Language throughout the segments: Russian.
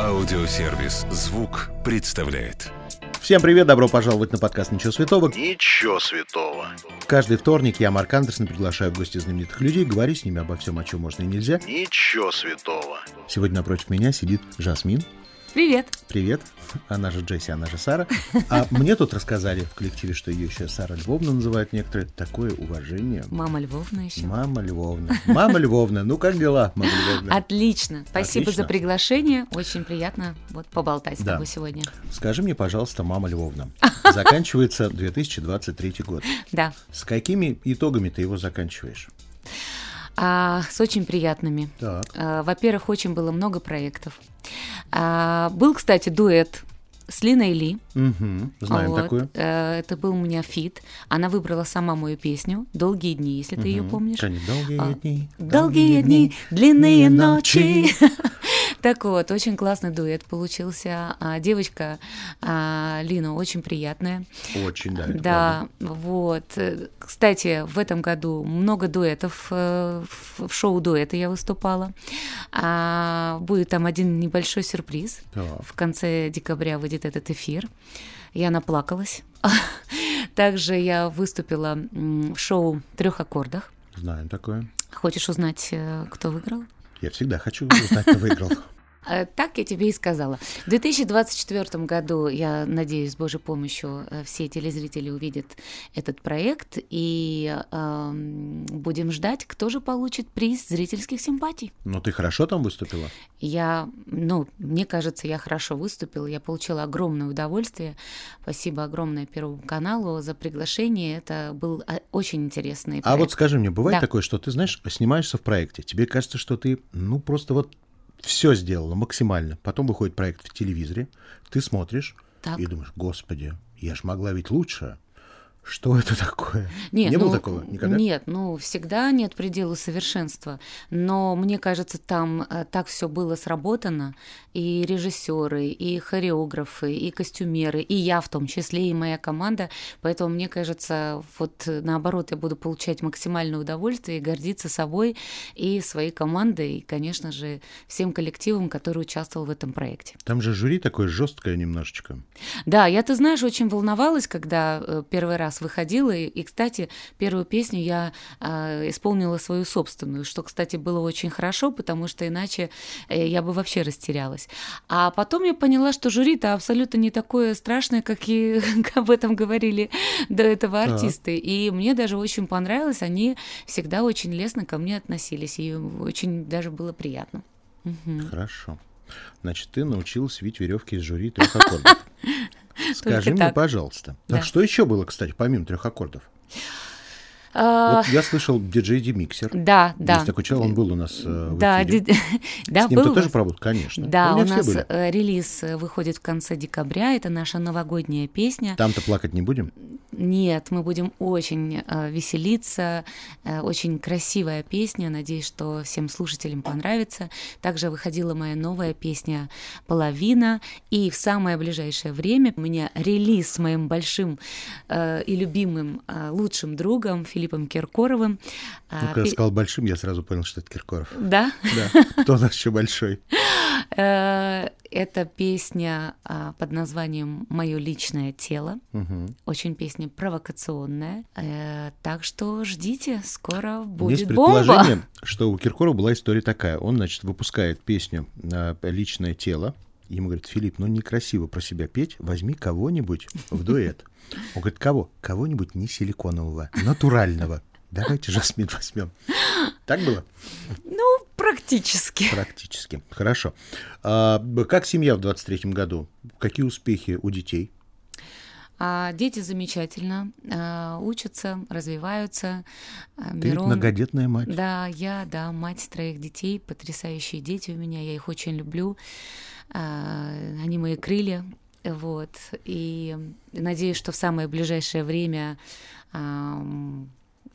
Аудиосервис «Звук» представляет. Всем привет, добро пожаловать на подкаст «Ничего святого». Ничего святого. Каждый вторник я, Марк Андерсон, приглашаю в гости знаменитых людей, говорю с ними обо всем, о чем можно и нельзя. Ничего святого. Сегодня напротив меня сидит Жасмин. Привет. Привет. Она же Джесси, она же Сара. А мне тут рассказали в коллективе, что ее еще Сара Львовна называют некоторые. Такое уважение. Мама Львовна еще. Мама Львовна. Мама Львовна. Ну, как дела, мама Львовна? Отлично. Спасибо за приглашение. Очень приятно вот поболтать с тобой сегодня. Скажи мне, пожалуйста, мама Львовна, заканчивается 2023 год. Да. С какими итогами ты его заканчиваешь? С очень приятными. Во-первых, очень было много проектов. Был, кстати, дуэт с Линой Ли. Угу, знаем вот. Такую. Это был у меня фит. Она выбрала сама мою песню «Долгие дни», если ты ее помнишь. Долгие дни, долгие дни, длинные ночи. Так вот, очень классный дуэт получился. Девочка Лина очень приятная. Очень, да. Да, правда. Вот. Кстати, в этом году много дуэтов. В шоу дуэта я выступала. Будет там один небольшой сюрприз. В конце декабря выйдет этот эфир. Я наплакалась. Также я выступила в шоу «Трех аккордах». Знаем такое. Хочешь узнать, кто выиграл? Я всегда хочу узнать, кто выиграл. Так я тебе и сказала. В 2024 году, я надеюсь, с Божьей помощью, все телезрители увидят этот проект, и будем ждать, кто же получит приз зрительских симпатий. Но ты хорошо там выступила? Мне кажется, я хорошо выступила. Я получила огромное удовольствие. Спасибо огромное Первому каналу за приглашение. Это был очень интересный проект. А вот скажи мне, бывает такое, что ты, знаешь, снимаешься в проекте, тебе кажется, что ты, просто вот все сделала максимально. Потом выходит проект в телевизоре, ты смотришь и думаешь: «Господи, я ж могла ведь лучше». Что это такое? Не было такого никогда? Нет, всегда нет предела совершенства. Но мне кажется, там так все было сработано. И режиссеры, и хореографы, и костюмеры, и я в том числе, и моя команда. Поэтому, мне кажется, вот наоборот, я буду получать максимальное удовольствие и гордиться собой и своей командой, и, конечно же, всем коллективом, который участвовал в этом проекте. Там же жюри такое жесткое немножечко. Да, я, ты знаешь, очень волновалась, когда первый раз выходила, и, кстати, первую песню я исполнила свою собственную, что, кстати, было очень хорошо, потому что иначе я бы вообще растерялась. А потом я поняла, что жюри-то абсолютно не такое страшное, как об этом говорили до этого артисты, и мне даже очень понравилось, они всегда очень лестно ко мне относились, и очень даже было приятно. Угу. Хорошо. Значит, ты научилась вить веревки из жюри трех аккордов. Скажи мне, пожалуйста, а что еще было, кстати, помимо трех аккордов? Вот я слышал DJ D-Mixer. Да. Есть такой человек, он был у нас в эфире. С ним ты тоже проводишь, конечно. Да, у нас релиз выходит в конце декабря, это наша новогодняя песня. Там-то плакать не будем? Нет, мы будем очень веселиться, очень красивая песня, надеюсь, что всем слушателям понравится. Также выходила моя новая песня «Половина», и в самое ближайшее время у меня релиз с моим большим и любимым лучшим другом Филиппом Киркоровым. Когда я сказал «большим», я сразу понял, что это Киркоров. Да? Да, кто у нас еще большой? Это песня под названием «Мое личное тело». Угу. Очень песня провокационная. Так что ждите, скоро будет есть бомба. Есть предположение, что у Киркорова была история такая. Он, значит, выпускает песню «Личное тело». Ему говорит: «Филипп, некрасиво про себя петь, возьми кого-нибудь в дуэт». Он говорит: «Кого?» «Кого-нибудь не силиконового, натурального. Давайте Жасмин возьмем». Так было? Практически. Практически. Хорошо. А как семья в 23-м году? Какие успехи у детей? Дети замечательно учатся, развиваются. Ты Мирон, многодетная мать. Да, я мать троих детей, потрясающие дети у меня, я их очень люблю. Они мои крылья. Вот. И надеюсь, что в самое ближайшее время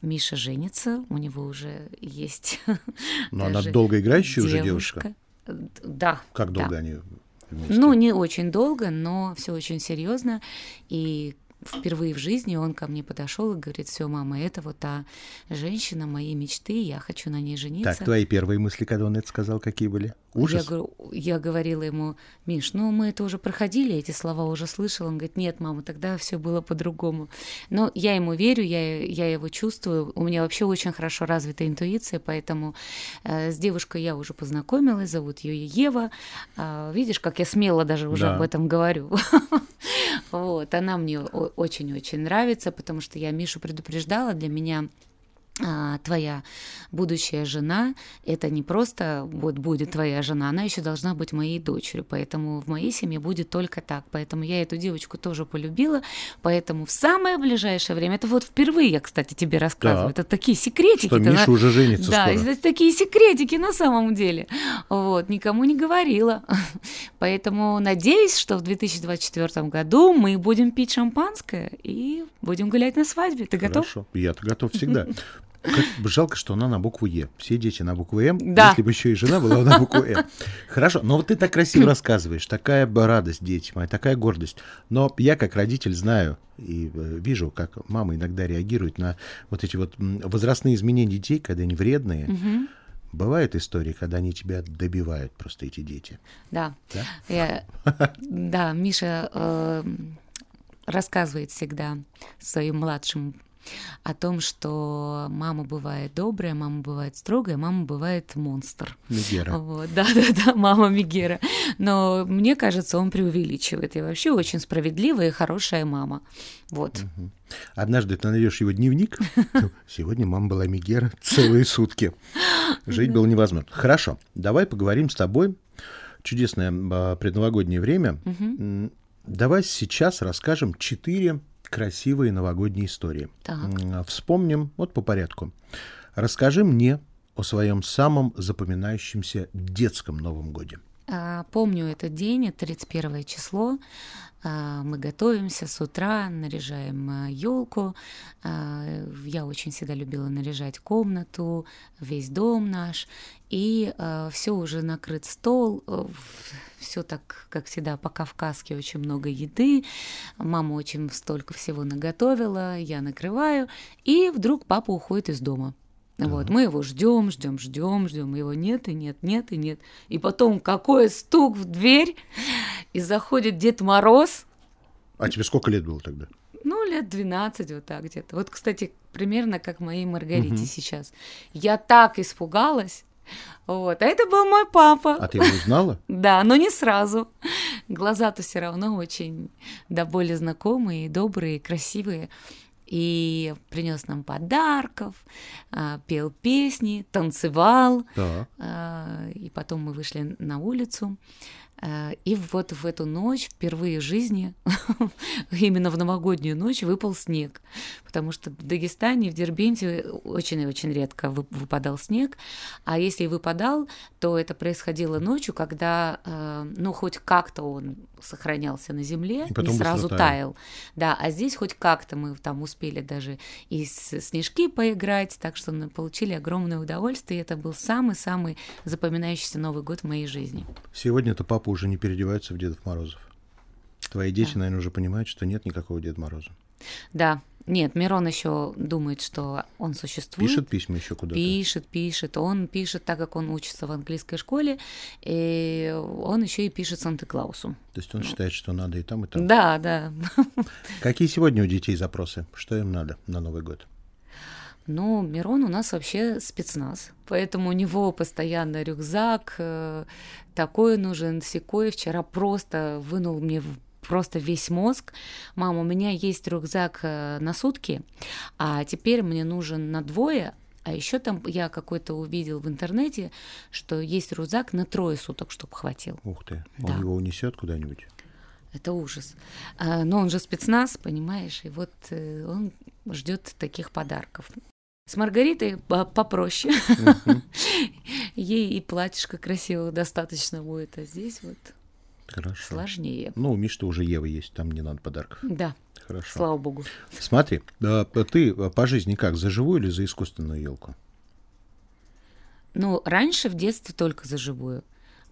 Миша женится. У него уже есть. Но она долгоиграющая уже девушка? Да. Как долго они вместе? Не очень долго, но все очень серьезно. И впервые в жизни он ко мне подошел и говорит: все, мама, это вот та женщина моей мечты, я хочу на ней жениться. Так, твои первые мысли, когда он это сказал, какие были? Ужас? Я говорила ему: Миш, ну мы это уже проходили, эти слова уже слышал. Он говорит: нет, мама, тогда все было по-другому. Но я ему верю, я его чувствую. У меня вообще очень хорошо развита интуиция, поэтому с девушкой я уже познакомилась, зовут ее Ева. Видишь, как я смело даже уже об этом говорю. Вот, она мне очень-очень нравится, потому что я Мишу предупреждала, для меня твоя будущая жена, это не просто вот будет твоя жена, она еще должна быть моей дочерью, поэтому в моей семье будет только так, поэтому я эту девочку тоже полюбила, поэтому в самое ближайшее время, это вот впервые я, кстати, тебе рассказываю, это такие секретики. Что Миша уже женится скоро. Это такие секретики на самом деле, вот, никому не говорила, поэтому надеюсь, что в 2024 году мы будем пить шампанское и будем гулять на свадьбе, ты готов? Хорошо, я-то готов всегда. Как жалко, что она на букву Е. Все дети на букву М, если бы еще и жена была на букву М. Хорошо, но вот ты так красиво рассказываешь, такая радость, дети мои, такая гордость. Но я как родитель знаю и вижу, как мама иногда реагирует на вот эти вот возрастные изменения детей, когда они вредные. Бывают истории, когда они тебя добивают, просто эти дети. Да, Миша рассказывает всегда своим младшим о том, что мама бывает добрая, мама бывает строгая, мама бывает монстр. Мегера. Вот, да, мама Мегера. Но мне кажется, он преувеличивает. И вообще очень справедливая и хорошая мама. Вот. Угу. Однажды ты найдешь его дневник. Сегодня мама была Мегера целые сутки. Жить было невозможно. Хорошо, давай поговорим с тобой. Чудесное предновогоднее время. Угу. Давай сейчас расскажем 4... красивые новогодние истории. Так. Вспомним, вот по порядку. Расскажи мне о своем самом запоминающемся детском Новом годе. Помню этот день, 31 число. Мы готовимся с утра, наряжаем елку. Я очень всегда любила наряжать комнату, весь дом наш. И все уже накрыт стол, все так, как всегда, по-кавказски, очень много еды. Мама очень столько всего наготовила, я накрываю. И вдруг папа уходит из дома. Вот, мы его ждем, его нет. И потом какой стук в дверь, и заходит Дед Мороз. А тебе сколько лет было тогда? Ну, лет 12 вот так где-то. Вот, кстати, примерно как моей Маргарите сейчас. Я так испугалась. Вот, а это был мой папа. А ты его узнала? Да, но не сразу. Глаза-то все равно очень до боли знакомые, добрые, красивые. И принес нам подарков, пел песни, танцевал. Да. И потом мы вышли на улицу. И вот в эту ночь, впервые в жизни, именно в новогоднюю ночь, выпал снег. Потому что в Дагестане, в Дербенте очень и очень редко выпадал снег. А если и выпадал, то это происходило ночью, когда, ну, хоть как-то он сохранялся на земле, не сразу таял. Да, а здесь хоть как-то мы там успели даже и снежки поиграть, так что получили огромное удовольствие. И это был самый-самый запоминающийся Новый год в моей жизни. Сегодня-то папа уже не переодеваются в Дедов Морозов. Твои дети, наверное, уже понимают, что нет никакого Деда Мороза. Да, нет, Мирон еще думает, что он существует. Пишет письма еще куда-то. Пишет. Он пишет, так как он учится в английской школе, и он еще и пишет Санта-Клаусу. То есть он считает, что надо и там, и там. Да. Какие сегодня у детей запросы? Что им надо на Новый год? Ну, Мирон у нас вообще спецназ, поэтому у него постоянно рюкзак, такой нужен, сякой. Вчера просто вынул мне просто весь мозг. Мам, у меня есть рюкзак на сутки, а теперь мне нужен на двое. А еще там я какой-то увидел в интернете, что есть рюкзак на 3 суток, чтобы хватил. Ух ты, он его унесет куда-нибудь? Это ужас. Но он же спецназ, понимаешь, и вот он ждет таких подарков. С Маргаритой попроще. Ей и платьишко красивого достаточно будет, а здесь вот хорошо. Сложнее. Ну, у Миши-то уже Ева есть, там не надо подарков. Да, хорошо. Слава богу. Смотри, ты по жизни как, за живую или за искусственную елку? Ну, раньше в детстве только за живую.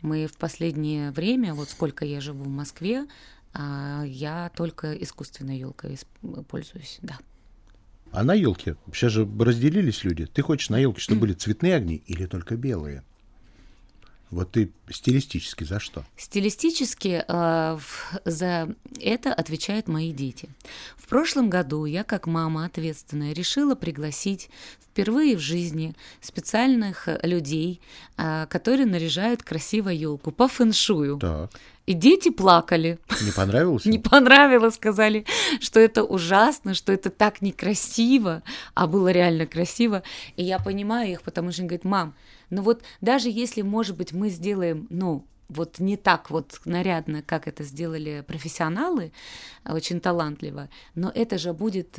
Мы в последнее время, вот сколько я живу в Москве, Я только искусственной елкой пользуюсь, да. А на елке? Сейчас же разделились люди. Ты хочешь на елке, чтобы были цветные огни или только белые? Вот ты стилистически за что? Стилистически за это отвечают мои дети. В прошлом году я, как мама ответственная, решила пригласить впервые в жизни специальных людей, которые наряжают красиво елку по фэншую. Так. И дети плакали. Не понравилось? Не понравилось, сказали, что это ужасно, что это так некрасиво, а было реально красиво. И я понимаю их, потому что они говорят: мам, ну вот даже если, может быть, мы сделаем, ну, вот не так вот нарядно, как это сделали профессионалы, очень талантливо, но это же будет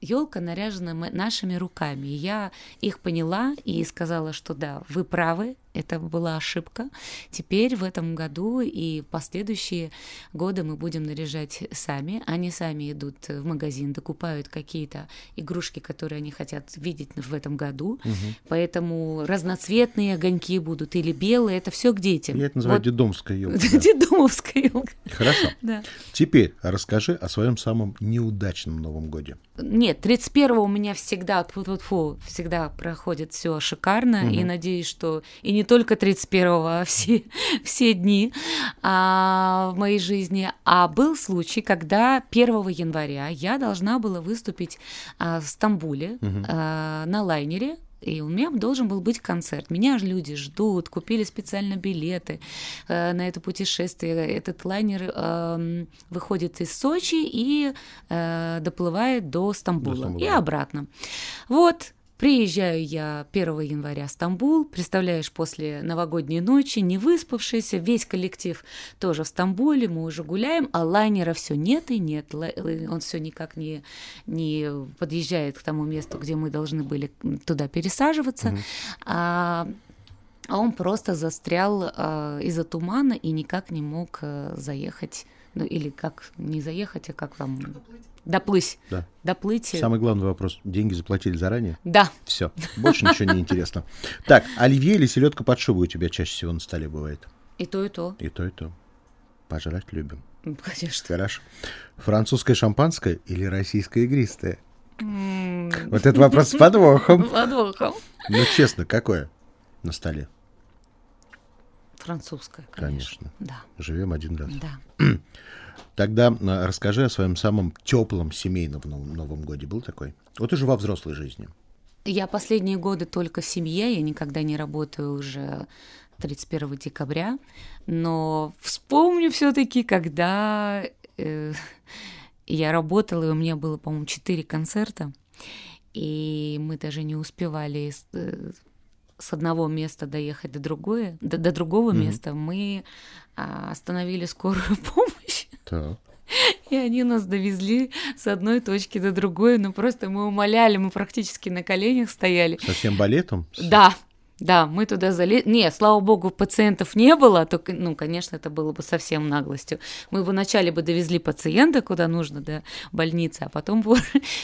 елка наряжена нашими руками. И я их поняла и сказала, что да, вы правы, это была ошибка. Теперь в этом году и в последующие годы мы будем наряжать сами. Они сами идут в магазин, докупают какие-то игрушки, которые они хотят видеть в этом году. Угу. Поэтому разноцветные огоньки будут или белые. Это все к детям. Я это называю дедомская елка. Дедомская елка. Хорошо. Теперь расскажи о своем самом неудачном Новом годе. Нет, 31-го у меня всегда проходит все шикарно. И надеюсь, что и не только 31-го, а все дни в моей жизни. А был случай, когда 1 января я должна была выступить в Стамбуле на лайнере, и у меня должен был быть концерт. Меня же люди ждут, купили специально билеты на это путешествие. Этот лайнер выходит из Сочи и доплывает до Стамбула. И обратно. Вот. Приезжаю я 1 января в Стамбул, представляешь, после новогодней ночи, не выспавшийся, весь коллектив тоже в Стамбуле, мы уже гуляем, а лайнера все нет и нет, он все никак не подъезжает к тому месту, где мы должны были туда пересаживаться, а он просто застрял из-за тумана и никак не мог заехать. Ну, или как не заехать, а как там... Доплыть. Самый главный вопрос. Деньги заплатили заранее? Да. Все. Больше ничего не интересно. Так, оливье или селедка под шубой у тебя чаще всего на столе бывает? И то, и то. И то, и то. Пожрать любим. Конечно. Хорошо. Французское шампанское или российское игристое? Вот этот вопрос с подвохом. Ну, честно, какое на столе? Французская, конечно. Да. Живем один раз. Да. Тогда расскажи о своем самом теплом семейном Новом годе. Был такой? Вот уже во взрослой жизни. Я последние годы только в семье. Я никогда не работаю уже 31 декабря. Но вспомню все-таки, когда я работала, и у меня было, по-моему, 4 концерта. И мы даже не успевали... с одного места доехать до другого места, мы остановили скорую помощь. Да. И они нас довезли с одной точки до другой. Ну, просто мы умоляли, мы практически на коленях стояли. Со всем балетом? Да, мы туда залезли. Не, слава богу, пациентов не было, то, ну, конечно, это было бы совсем наглостью. Мы бы вначале довезли пациента, куда нужно, до больницы, а потом...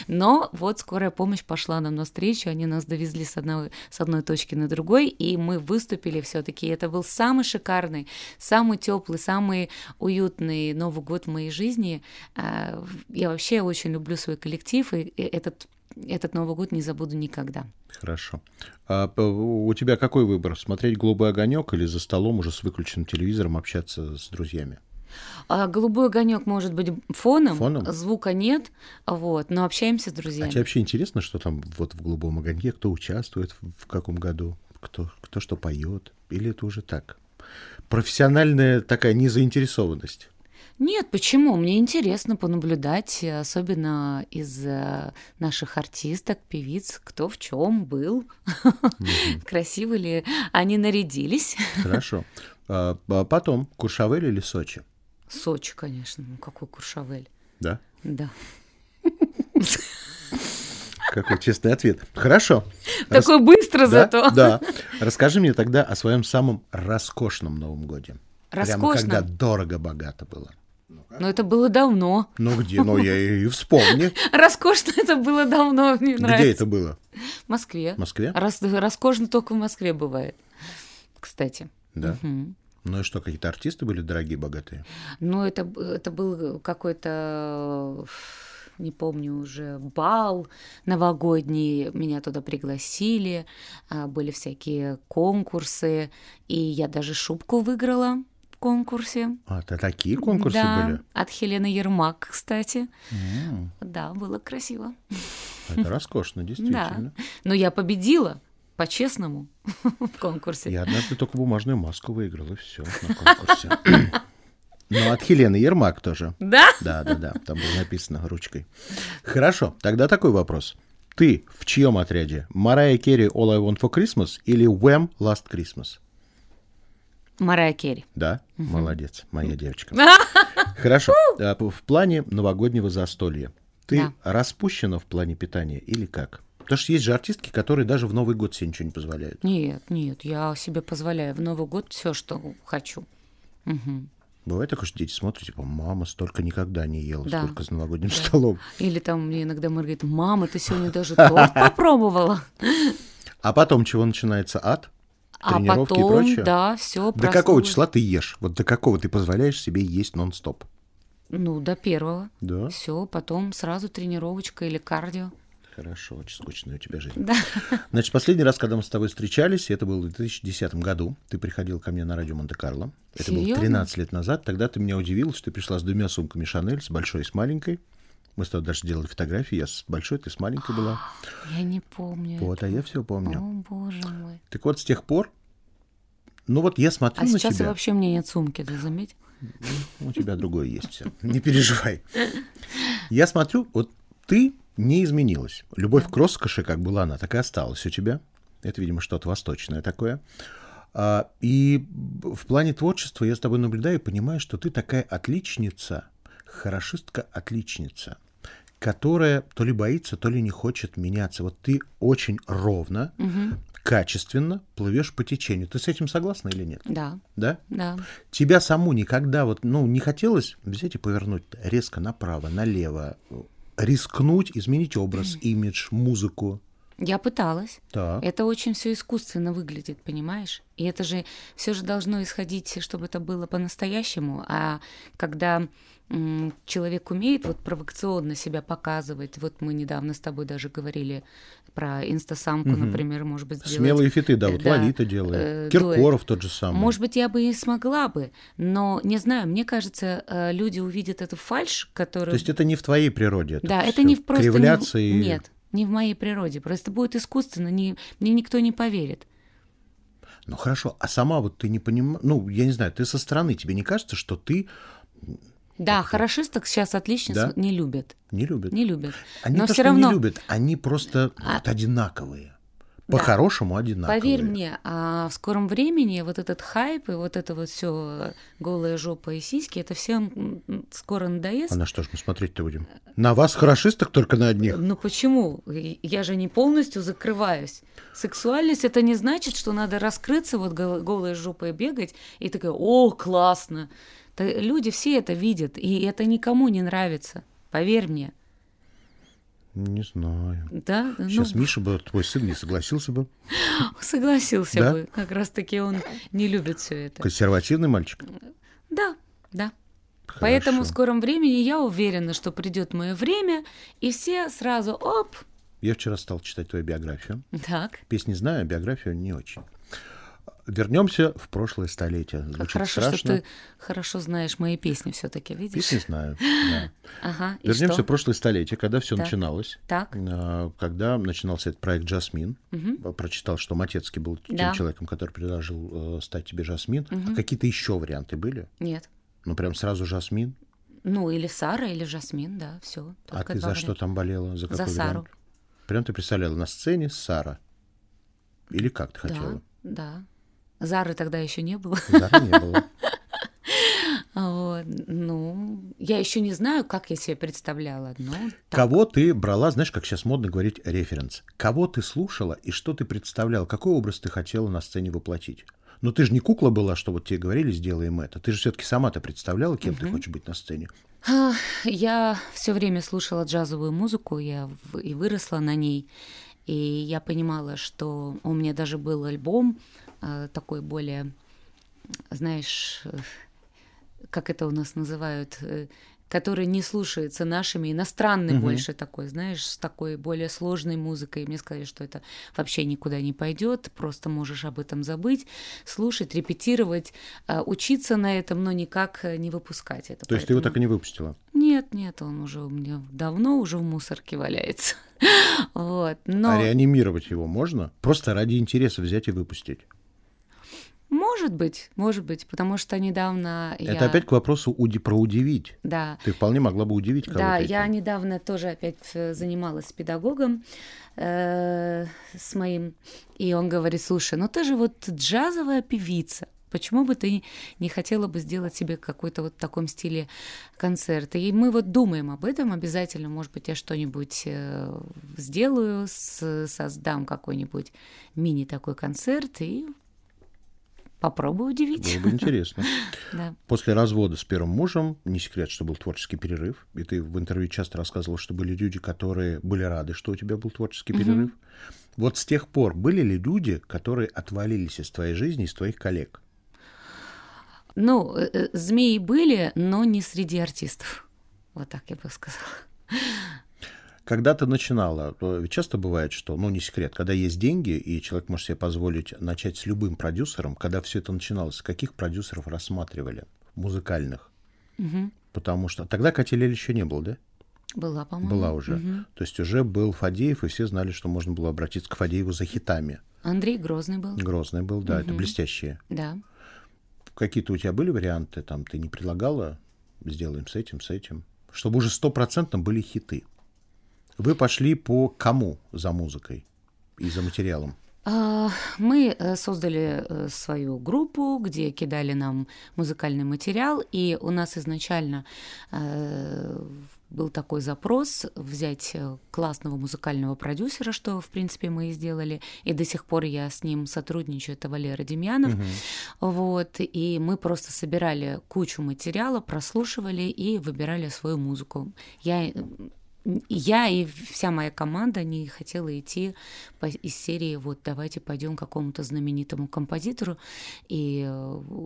Но вот скорая помощь пошла нам навстречу, они нас довезли с одной точки на другой, и мы выступили все-таки. Это был самый шикарный, самый теплый, самый уютный Новый год в моей жизни. Я вообще очень люблю свой коллектив, и этот Новый год не забуду никогда. Хорошо. А у тебя какой выбор? Смотреть «Голубой огонек» или за столом уже с выключенным телевизором общаться с друзьями? «Голубой огонек» может быть фоном? Звука нет, вот, но общаемся с друзьями. А тебе вообще интересно, что там вот в «Голубом огоньке», кто участвует, в каком году, кто что поет? Или это уже так? Профессиональная такая незаинтересованность. Нет, почему? Мне интересно понаблюдать, особенно из наших артисток, певиц, кто в чем был, красиво ли они нарядились. Хорошо. Потом, Куршавель или Сочи? Сочи, конечно. Ну, какой Куршавель? Да? Да. Какой честный ответ. Хорошо. Такой быстро зато. Да. Расскажи мне тогда о своем самом роскошном Новом годе. Роскошно. Прямо когда дорого-богато было. Но это было давно. Ну где? Ну я и вспомню. Роскошно это было давно, мне нравится. Где это было? В Москве. В Москве? Роскошно только в Москве бывает, кстати. Да? Угу. Ну и что, какие-то артисты были дорогие, богатые? Ну, это был какой-то, не помню уже, бал новогодний. Меня туда пригласили, были всякие конкурсы. И я даже шубку выиграла в конкурсе. А, это такие конкурсы были? От Хелены Ермак, кстати. Да, было красиво. Это роскошно, действительно. Да. Но я победила. По-честному в конкурсе. Я однажды только бумажную маску выиграл, и все на конкурсе. Но от Хелены Ермак тоже. Да? Да, там было написано ручкой. Хорошо, тогда такой вопрос. Ты в чьем отряде? Мэрайя Кэри All I Want for Christmas или Wham Last Christmas? Мэрайя Кэри. Да? Молодец, моя девочка. Хорошо. В плане новогоднего застолья ты распущена в плане питания или как? Потому что есть же артистки, которые даже в Новый год себе ничего не позволяют. Нет, я себе позволяю в Новый год все, что хочу. Угу. Бывает такое, что дети смотрят, типа, мама столько никогда не ела, столько за новогодним столом. Или там мне иногда мама говорит, мама, ты сегодня даже торт попробовала. А потом чего начинается ад? Тренировки и прочее? Да, все. До какого числа ты ешь? Вот до какого ты позволяешь себе есть нон-стоп? Ну, до 1-го. Да. Все, потом сразу тренировочка или кардио. Хорошо, очень скучная у тебя жизнь. Да. Значит, последний раз, когда мы с тобой встречались, это было в 2010 году. Ты приходил ко мне на радио Монте-Карло. Это было 13 лет назад. Тогда ты меня удивил, что ты пришла с 2 сумками Шанель, с большой и с маленькой. Мы с тобой даже делали фотографии. Я с большой, ты с маленькой была. Я не помню. Вот, а я все помню. О, боже мой. Так вот, с тех пор, ну вот я смотрю на тебя. А сейчас вообще у меня нет сумки, ты заметил? У тебя другое есть все. Не переживай. Я смотрю, вот ты... не изменилась. Любовь к роскоши, как была она, так и осталась у тебя. Это, видимо, что-то восточное такое. И в плане творчества я с тобой наблюдаю и понимаю, что ты такая отличница, хорошистка-отличница, которая то ли боится, то ли не хочет меняться. Вот ты очень ровно, качественно плывешь по течению. Ты с этим согласна или нет? Да. Да? Да. Тебя саму никогда вот, не хотелось взять и повернуть резко направо, налево, рискнуть, изменить образ, имидж, музыку. Я пыталась. Так. Это очень все искусственно выглядит, понимаешь? И это же все же должно исходить, чтобы это было по-настоящему. А когда человек умеет вот провокационно себя показывать, вот мы недавно с тобой даже говорили про инстасамку, например, может быть, сделать... Смелые фиты, да, вот Лолита делает, Киркоров тот же самый. Может быть, я бы и смогла бы, но, не знаю, мне кажется, люди увидят эту фальшь, которую... То есть это не в твоей природе? Да, это не в просто... Кривляться и... Нет. Не в моей природе. Просто будет искусственно, мне никто не поверит. Ну хорошо, а сама вот ты не понимаешь... Ну, я не знаю, ты со стороны, тебе не кажется, что ты... Да, вот хорошисток сейчас отличниц не любят. Не любят. Не любят. Они но то, все равно... не любят, они просто вот, одинаковые. По-хорошему одинаковые. Поверь мне, в скором времени вот этот хайп и вот это вот все голая жопа и сиськи, это всем скоро надоест. А на что же мы смотреть-то будем? На вас, хорошисток, только на одних. Ну почему? Я же не полностью закрываюсь. Сексуальность — это не значит, что надо раскрыться вот голой жопой бегать и такая, о, классно. Люди все это видят, и это никому не нравится. Поверь мне. Не знаю. Да? Сейчас Миша бы, твой сын, не согласился бы. Согласился бы. Как раз-таки он не любит все это. Консервативный мальчик? Да. Хорошо. Поэтому в скором времени я уверена, что придет мое время, и все сразу оп. Я вчера стал читать твою биографию. Так. Песни знаю, а биографию не очень. Вернемся в прошлое столетие. Звучит хорошо, страшно. Что ты хорошо знаешь мои песни все-таки, видишь? Песни знаю. Да. Ага, вернемся в прошлое столетие, когда все начиналось. Так. Когда начинался этот проект «Жасмин». Угу. Прочитал, что Матецкий был тем человеком, который предложил стать тебе «Жасмин». Угу. А какие-то еще варианты были? Нет. Ну, прям сразу «Жасмин». Ну, или Сара, или «Жасмин», да, все. А ты за что там болела? За какой вариант? Сару. Прям ты представляла на сцене Сара. Или как ты хотела? Да. Зары тогда еще не было. Зары не было. Ну, я еще не знаю, как я себе представляла. Кого ты брала, знаешь, как сейчас модно говорить, референс? Кого ты слушала и что ты представляла? Какой образ ты хотела на сцене воплотить? Но ты же не кукла была, что вот тебе говорили, сделаем это. Ты же все-таки сама-то представляла, кем ты хочешь быть на сцене. Я все время слушала джазовую музыку, я и выросла на ней. И я понимала, что у меня даже был альбом такой более знаешь, как это у нас называют, который не слушается нашими, иностранный больше такой, знаешь, с такой более сложной музыкой. И мне сказали, что это вообще никуда не пойдет, просто можешь об этом забыть, слушать, репетировать, учиться на этом, но никак не выпускать это. То есть ты его так и не выпустила? Нет, нет, он уже у меня давно уже в мусорке валяется. Вот, но... А реанимировать его можно? Просто ради интереса взять и выпустить? Может быть, потому что недавно я... Это опять к вопросу про удивить. Да. Ты вполне могла бы удивить кого-то. Да, этим. Я недавно тоже опять занималась педагогом с моим, и он говорит, слушай, ну ты же вот джазовая певица, почему бы ты не хотела бы сделать себе какой-то вот в таком стиле концерт? И мы вот думаем об этом обязательно, может быть, я что-нибудь сделаю, создам какой-нибудь мини такой концерт и... Попробую удивить. Было бы интересно. Да. После развода с первым мужем, не секрет, что был творческий перерыв, и ты в интервью часто рассказывала, что были люди, которые были рады, что у тебя был творческий перерыв. Вот с тех пор были ли люди, которые отвалились из твоей жизни, из твоих коллег? Ну, змеи были, но не среди артистов. Вот так я бы сказала. Когда ты начинала, часто бывает, что, ну, не секрет, когда есть деньги, и человек может себе позволить начать с любым продюсером, когда все это начиналось, каких продюсеров рассматривали? Музыкальных. Потому что тогда Кати Лель еще не было, да? Была, по-моему. Была уже. То есть уже был Фадеев, и все знали, что можно было обратиться к Фадееву за хитами. Андрей Грозный был. Грозный был, да, это блестящие. Да. Какие-то у тебя были варианты, там, ты не предлагала, сделаем с этим, с этим, чтобы уже 100% были хиты? Вы пошли по кому за музыкой и за материалом? Мы создали свою группу, где кидали нам музыкальный материал, и у нас изначально был такой запрос взять классного музыкального продюсера, что, в принципе, мы и сделали, и до сих пор я с ним сотрудничаю, это Валера Демьянов, вот, и мы просто собирали кучу материала, прослушивали и выбирали свою музыку. Я и вся моя команда не хотела идти из серии «Вот давайте пойдем к какому-то знаменитому композитору, и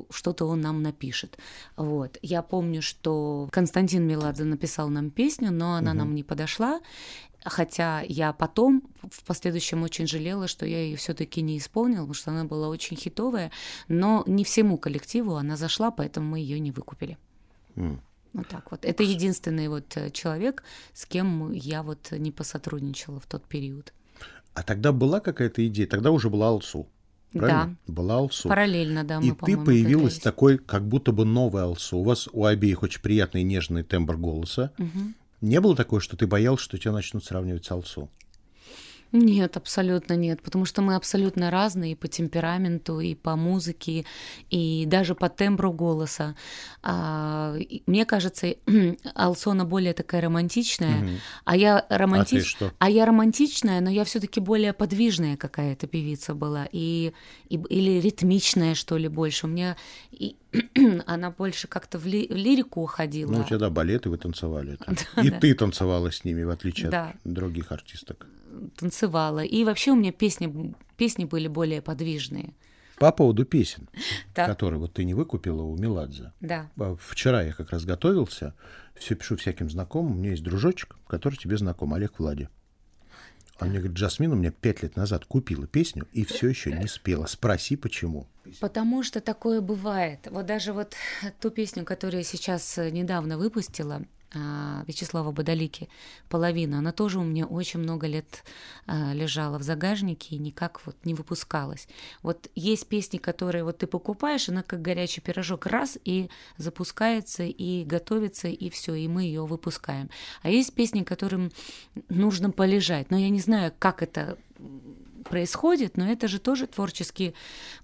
что-то он нам напишет». Вот. Я помню, что Константин Меладзе написал нам песню, но она нам не подошла, хотя я потом в последующем очень жалела, что я ее все-таки не исполнила, потому что она была очень хитовая, но не всему коллективу она зашла, поэтому мы ее не выкупили. Вот так вот. Это единственный вот человек, с кем я вот не посотрудничала в тот период. А тогда была какая-то идея? Тогда уже была Алсу, правильно? Да. Была Алсу. Параллельно, да. И ты появилась такой, как будто бы новая Алсу. У вас у обеих очень приятный нежный тембр голоса. Не было такого, что ты боялась, что тебя начнут сравнивать с Алсу? Нет, абсолютно нет, потому что мы абсолютно разные и по темпераменту, и по музыке, и даже по тембру голоса. Мне кажется, Алсона более такая романтичная, а я романтичная, но я все-таки более подвижная какая-то певица была, или ритмичная, что ли, больше. У меня она больше как-то в лирику уходила. Ну, у тебя, да, балет, и вы танцевали. И ты танцевала с ними, в отличие от других артисток. Танцевала. И вообще у меня песни были более подвижные. По поводу песен, которые вот ты не выкупила у Меладзе. Да. Вчера я как раз готовился, все пишу всяким знакомым. У меня есть дружочек, который тебе знаком, Олег Влади. Он мне говорит, Жасмин у меня 5 лет назад купила песню и все еще не спела. Спроси, почему. Потому что такое бывает. Вот даже вот ту песню, которую я сейчас недавно выпустила, Вячеслава Бадалики «Половина», она тоже у меня очень много лет лежала в загажнике и никак вот не выпускалась. Вот есть песни, которые вот ты покупаешь, она как горячий пирожок, раз, и запускается, и готовится, и все, и мы ее выпускаем. А есть песни, которым нужно полежать, но я не знаю, как это происходит, но это же тоже творческий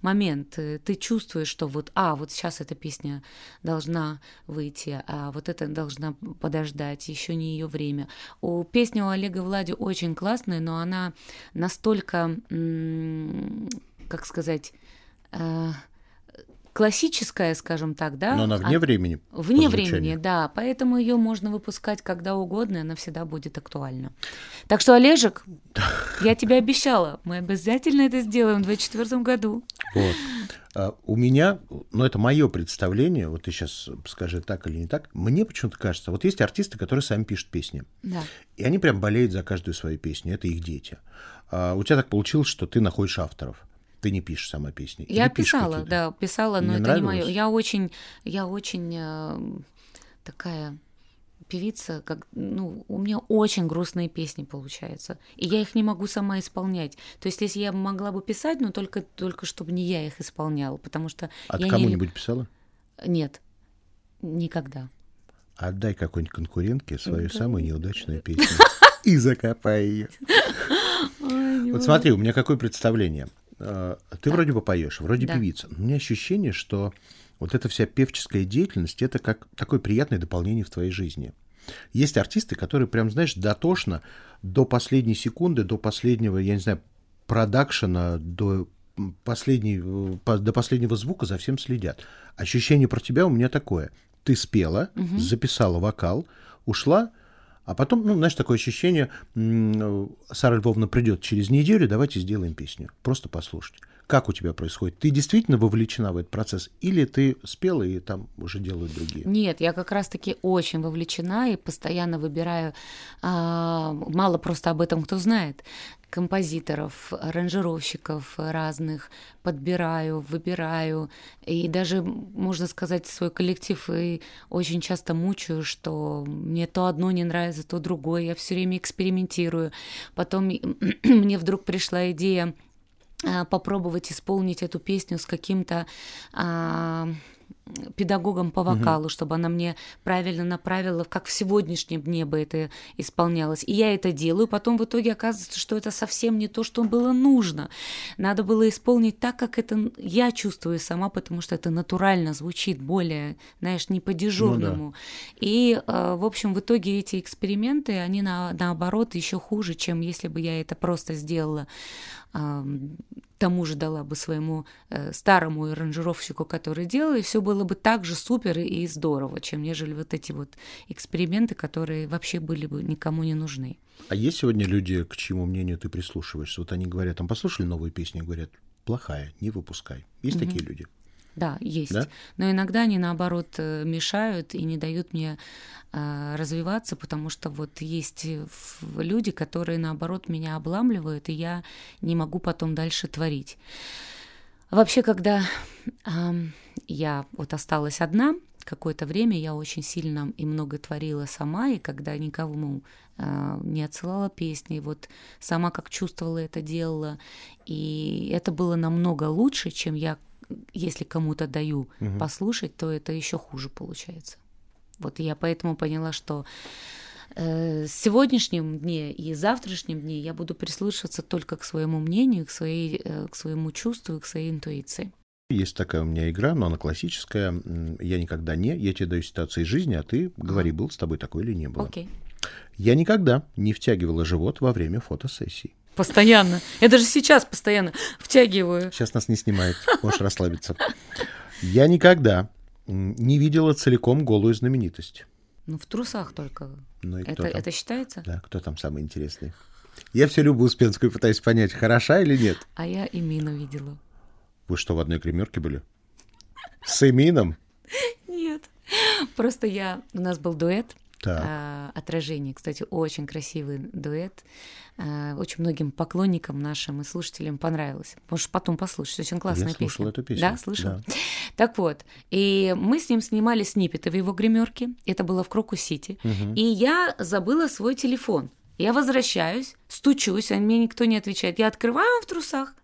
момент. Ты чувствуешь, что вот, вот сейчас эта песня должна выйти, а вот эта должна подождать, еще не ее время. Песня у Олега Влади очень классная, но она настолько, как сказать, классическая, скажем так, да? Но она вне времени. Вне времени, да. Поэтому ее можно выпускать когда угодно, и она всегда будет актуальна. Так что, Олежек, я тебе обещала, мы обязательно это сделаем в 2024 году. Вот. У меня, ну это мое представление, вот ты сейчас скажи так или не так, мне почему-то кажется, вот есть артисты, которые сами пишут песни, да. И они прям болеют за каждую свою песню, это их дети. А у тебя так получилось, что ты находишь авторов, ты не пишешь сама песни. Я писала, какие-то? Да, писала, но это нравилось? Не мое. Я очень такая... певица, как, ну, у меня очень грустные песни получаются, и я их не могу сама исполнять. То есть, если я могла бы писать, но только чтобы не я их исполняла, потому что... А ты кому-нибудь писала? Нет, никогда. Отдай какой-нибудь конкурентке свою самую неудачную песню и закопай ее. Вот смотри, у меня какое представление. Ты вроде бы поешь, вроде певица. У меня ощущение, что вот эта вся певческая деятельность, это как такое приятное дополнение в твоей жизни. Есть артисты, которые прям, знаешь, дотошно, до последней секунды, до последнего, я не знаю, продакшена, до последнего звука за всем следят. Ощущение про тебя у меня такое. Ты спела, записала вокал, ушла, а потом, ну, знаешь, такое ощущение, Сара Львовна придет через неделю, давайте сделаем песню, просто послушать. Как у тебя происходит? Ты действительно вовлечена в этот процесс? Или ты спела, и там уже делают другие? Нет, я как раз-таки очень вовлечена и постоянно выбираю, мало просто об этом кто знает, композиторов, аранжировщиков разных, подбираю, выбираю, и даже, можно сказать, свой коллектив и очень часто мучаю, что мне то одно не нравится, то другое, я все время экспериментирую. Потом мне вдруг пришла идея попробовать исполнить эту песню с каким-то педагогом по вокалу, чтобы она мне правильно направила, как в сегодняшнем дне бы это исполнялось. И я это делаю, потом в итоге оказывается, что это совсем не то, что было нужно. Надо было исполнить так, как это я чувствую сама, потому что это натурально звучит более, знаешь, не по-дежурному. Ну, да. И, в общем, в итоге эти эксперименты, они наоборот еще хуже, чем если бы я это просто сделала. Тому же дала бы своему старому аранжировщику, который делал, и все было бы так же супер и здорово, чем нежели вот эти вот эксперименты, которые вообще были бы никому не нужны. А есть сегодня люди, к чему мнению ты прислушиваешься? Вот они говорят, там послушали новую песню, говорят, плохая, не выпускай. Есть такие люди? Да, есть. Да? Но иногда они, наоборот, мешают и не дают мне развиваться, потому что вот есть люди, которые, наоборот, меня обламливают, и я не могу потом дальше творить. Вообще, когда я вот осталась одна, какое-то время я очень сильно и много творила сама, и когда никому не отсылала песни, вот сама как чувствовала это, делала, и это было намного лучше, чем я, если кому-то даю послушать, то это еще хуже получается. Вот я поэтому поняла, что в сегодняшнем дне и завтрашнем дне я буду прислушиваться только к своему мнению, к своему чувству, к своей интуиции. Есть такая у меня игра, но она классическая. Я никогда не... Я тебе даю ситуации жизни, а ты говори, был с тобой такой или не было. Окей. Я никогда не втягивала живот во время фотосессий. Постоянно. Я даже сейчас постоянно втягиваю. Сейчас нас не снимают. Можешь расслабиться. Я никогда не видела целиком голую знаменитость. Ну, в трусах только. Ну, и кто это считается? Да, кто там самый интересный? Я всю Любу Успенскую пытаюсь понять, хороша или нет. А я Эмина видела. Вы что, в одной гримерке были? С Эмином? Нет. Просто у нас был дуэт. «Отражение». Кстати, очень красивый дуэт. Очень многим поклонникам нашим и слушателям понравилось. Можешь потом послушать. Очень классная песня. Я слушала эту песню. Да, слышала? Да. Так вот, и мы с ним снимали сниппеты в его гримерке. Это было в Крокус-Сити. И я забыла свой телефон. Я возвращаюсь, стучусь, а мне никто не отвечает. Я открываю, он в трусах.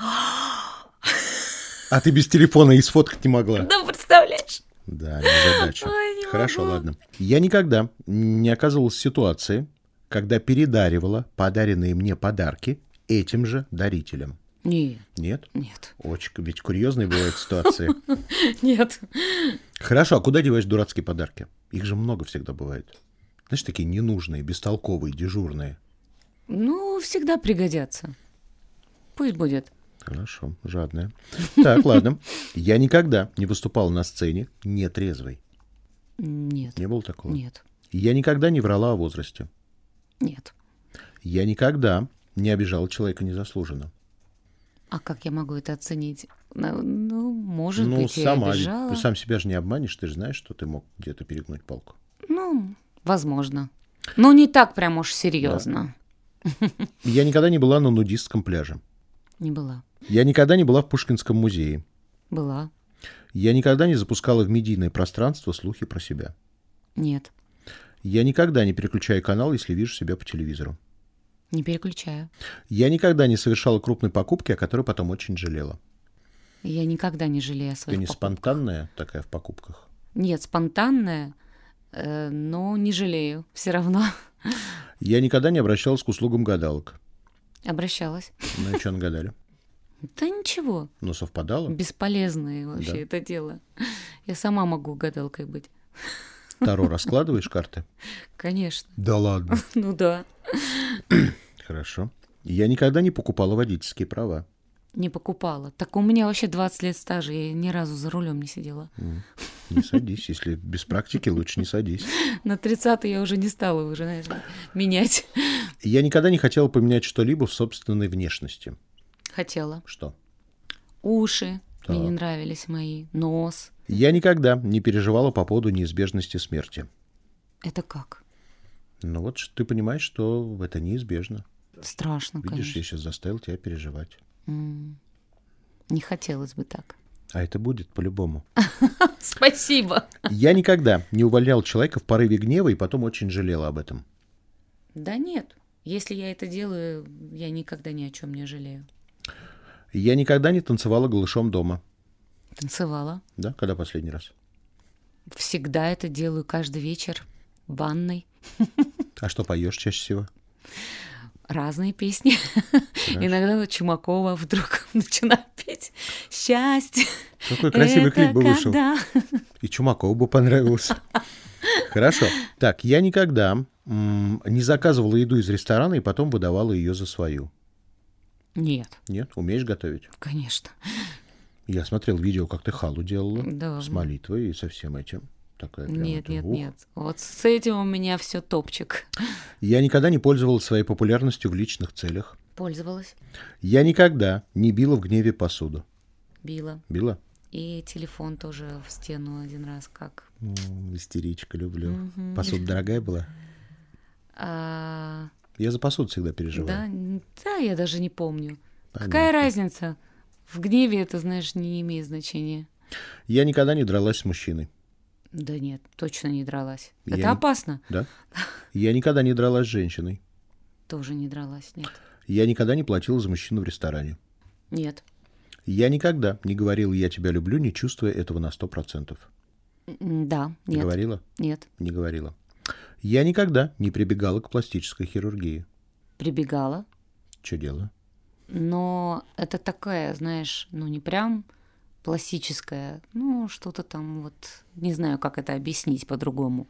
А ты без телефона и сфоткать не могла. Да, представляешь? Да, незадача. Хорошо, ладно. Я никогда не оказывалась в ситуации, когда передаривала подаренные мне подарки этим же дарителям. Нет. Нет? Нет. Очень, ведь курьезные бывают ситуации. Нет. Хорошо, а куда деваешь дурацкие подарки? Их же много всегда бывает. Знаешь, такие ненужные, бестолковые, дежурные. Ну, всегда пригодятся. Пусть будет. Хорошо, жадная. Так, ладно. Я никогда не выступал на сцене нетрезвой. Нет. Не было такого? Нет. Я никогда не врала о возрасте. Нет. Я никогда не обижала человека незаслуженно. А как я могу это оценить? Ну, может быть, я обижала. Ты сам себя же не обманешь, ты же знаешь, что ты мог где-то перегнуть палку. Ну, возможно. Но не так прям уж серьезно. Да. Я никогда не была на нудистском пляже. Не была. Я никогда не была в Пушкинском музее. Была. Я никогда не запускала в медийное пространство слухи про себя. Нет. Я никогда не переключаю канал, если вижу себя по телевизору. Не переключаю. Я никогда не совершала крупной покупки, о которой потом очень жалела. Я никогда не жалею о своих покупках. Ты не спонтанная такая в покупках? Нет, спонтанная, но не жалею все равно. Я никогда не обращалась к услугам гадалок. Обращалась. Ну и что нагадали? Да ничего. Ну совпадало? Бесполезное вообще это дело. Я сама могу гадалкой быть. Таро раскладываешь карты? Конечно. Да ладно? Ну да. Хорошо. Я никогда не покупала водительские права. Не покупала. Так у меня вообще 20 лет стажа, я ни разу за рулем не сидела. Не садись, если без практики лучше не садись. На 30-й я уже не стала уже, наверное, менять. Я никогда не хотела поменять что-либо в собственной внешности. Хотела. Что? Уши. Так. Мне не нравились мои. Нос. Я никогда не переживала по поводу неизбежности смерти. Это как? Ну вот ты понимаешь, что это неизбежно. Страшно, видишь, конечно. Видишь, я сейчас заставил тебя переживать. Не хотелось бы так. А это будет по-любому. Спасибо. Я никогда не увольнял человека в порыве гнева и потом очень жалела об этом. Да нет. Если я это делаю, я никогда ни о чем не жалею. Я никогда не танцевала голышом дома. Танцевала? Да, когда последний раз? Всегда это делаю каждый вечер в ванной. А что поешь чаще всего? Разные песни. Хорошо. Иногда вот Чумакова вдруг начинает петь «Счастье». Какой красивый клип бы вышел. И Чумакову бы понравился. Хорошо. Так, я никогда не заказывала еду из ресторана и потом выдавала ее за свою. Нет. Нет? Умеешь готовить? Конечно. Я смотрел видео, как ты халу делала. Да. С молитвой и со всем этим. Такая, нет, нет, нет. Вот с этим у меня все топчик. Я никогда не пользовалась своей популярностью в личных целях. Пользовалась. Я никогда не била в гневе посуду. Била. Била? И телефон тоже в стену один раз как. Истеричка, люблю. Угу. Посуда дорогая была? Я за посуду всегда переживаю. Да, я даже не помню. Понятно. Какая разница? В гневе это, знаешь, не имеет значения. Я никогда не дралась с мужчиной. Да нет, точно не дралась. Это опасно. Да. Я никогда не дралась с женщиной. Тоже не дралась, нет. Я никогда не платила за мужчину в ресторане. Нет. Я никогда не говорила «я тебя люблю», не чувствуя этого на 100%. Да, нет. Не говорила? Нет. Не говорила. Я никогда не прибегала к пластической хирургии. Прибегала. Что делала? Но это такая, знаешь, ну не прям... пластическая, ну, что-то там вот, не знаю, как это объяснить по-другому.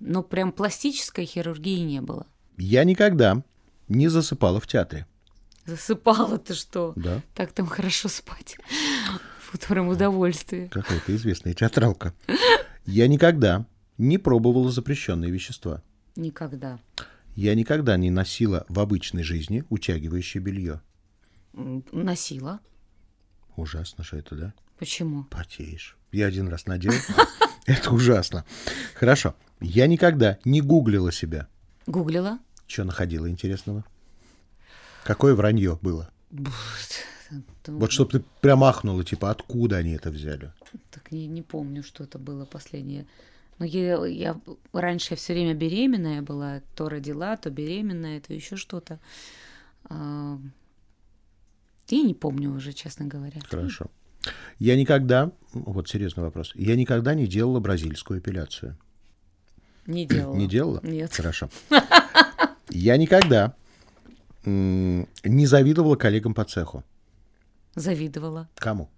Но прям пластической хирургии не было. Я никогда не засыпала в театре. Засыпала ты что? Да. Так там хорошо спать. Вот прям удовольствие. Какая-то известная театралка. Я никогда не пробовала запрещенные вещества. Никогда. Я никогда не носила в обычной жизни утягивающее белье. Носила. Ужасно же это, да? Почему? Потеешь. Я один раз надел. Это ужасно. Хорошо. Я никогда не гуглила себя. Гуглила? Что находила интересного? Какое вранье было? Вот чтобы ты прям ахнула, типа, откуда они это взяли? Так не помню, что это было последнее. Но я раньше все время беременная была. То родила, то беременная, то еще что-то. Я не помню уже, честно говоря. Хорошо. Я никогда... Вот серьезный вопрос. Я никогда не делала бразильскую эпиляцию. Не делала. Не делала? Нет. Хорошо. Я никогда не завидовала коллегам по цеху. Завидовала. Кому?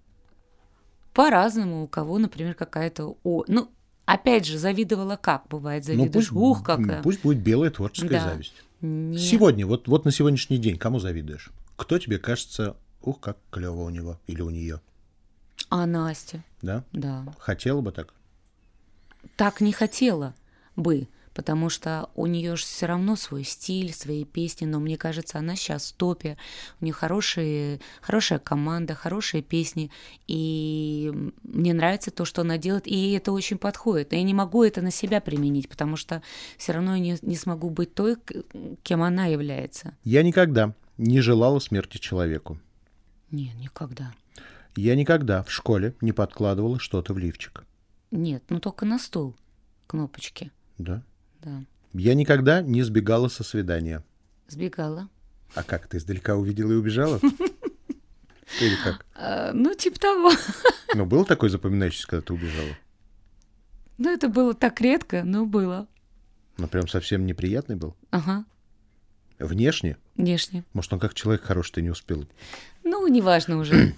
По-разному. У кого, например, какая-то... Ну, опять же, завидовала как? Бывает, завидуешь. Ну, ух, какая. Пусть будет белая творческая зависть. Нет. Сегодня, вот на сегодняшний день, кому завидуешь? Кто тебе кажется ух, как клево у него или у нее. А Настя? Да? Да. Хотела бы так? Так не хотела бы, потому что у нее же все равно свой стиль, свои песни, но мне кажется, она сейчас в топе, у нее хорошая команда, хорошие песни, и мне нравится то, что она делает, и ей это очень подходит. Я не могу это на себя применить, потому что все равно я не смогу быть той, кем она является. Я никогда не желала смерти человеку. Нет, никогда. Я никогда в школе не подкладывала что-то в лифчик. Нет, ну только на стул кнопочки. Да? Да. Я никогда не сбегала со свидания. Сбегала. А как, ты издалека увидела и убежала? Или как? Ну, типа того. Ну, был такой запоминающийся, когда ты убежала? Ну, это было так редко, но было. Ну, прям совсем неприятный был? Ага. Внешне? Внешне. Может, он как человек хороший, ты не успел? Ну, неважно уже.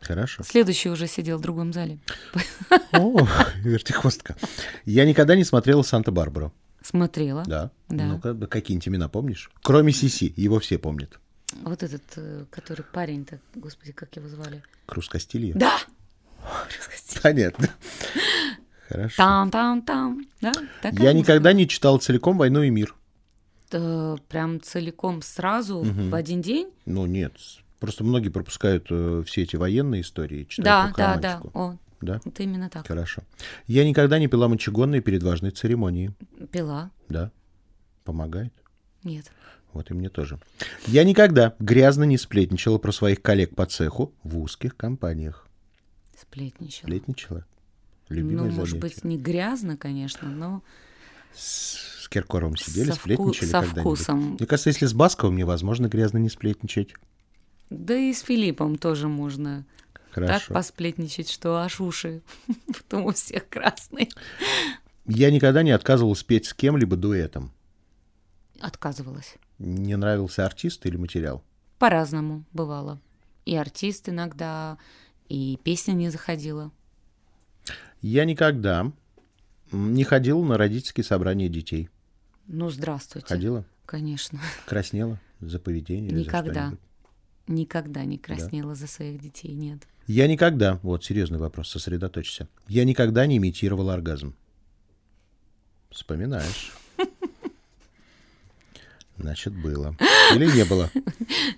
Хорошо. Следующий уже сидел в другом зале. О, вертихвостка. Я никогда не смотрела «Санта-Барбару». Смотрела. Да. Ну-ка, какие-нибудь имена помнишь? Кроме Сиси, его все помнят. Вот этот, который парень-то, господи, как его звали? Крус Кастильев? Да! Крус Кастильев. Понятно. Хорошо. Там. Да? Я никогда не читал целиком «Войну и мир». Прям целиком сразу, в один день? Ну, нет, просто многие пропускают все эти военные истории, читают по романчику. Да. Вот именно так. Хорошо. Я никогда не пила мочегонные перед важной церемонией. Пила. Да. Помогает? Нет. Вот и мне тоже. Я никогда грязно не сплетничала про своих коллег по цеху в узких компаниях. Сплетничала. Любимое занятие. Ну, может быть, не грязно, конечно, но... С Киркоровым сидели, сплетничали когда-нибудь? Со вкусом. Мне кажется, если с Басковым невозможно грязно не сплетничать. Да и с Филиппом тоже можно. Хорошо. Так посплетничать, что аж уши потом у всех красные. Я никогда не отказывалась петь с кем-либо дуэтом. Отказывалась. Не нравился артист или материал? По-разному бывало. И артист иногда, и песня не заходила. Я никогда не ходила на родительские собрания детей. Ну, здравствуйте. Ходила? Конечно. Краснела за поведение? Никогда. Или за что-нибудь? Никогда не краснела за своих детей, нет. Я никогда, вот серьезный вопрос, сосредоточься. Я никогда не имитировал оргазм. Вспоминаешь. Значит, было. Или не было?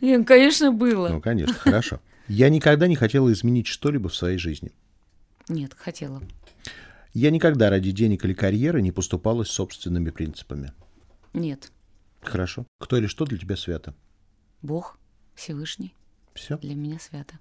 Нет, конечно, было. Ну, конечно, хорошо. Я никогда не хотела изменить что-либо в своей жизни. Нет, хотела. Я никогда ради денег или карьеры не поступалась собственными принципами. Нет. Хорошо. Кто или что для тебя свято? Бог. Всевышний. Все. Для меня свято.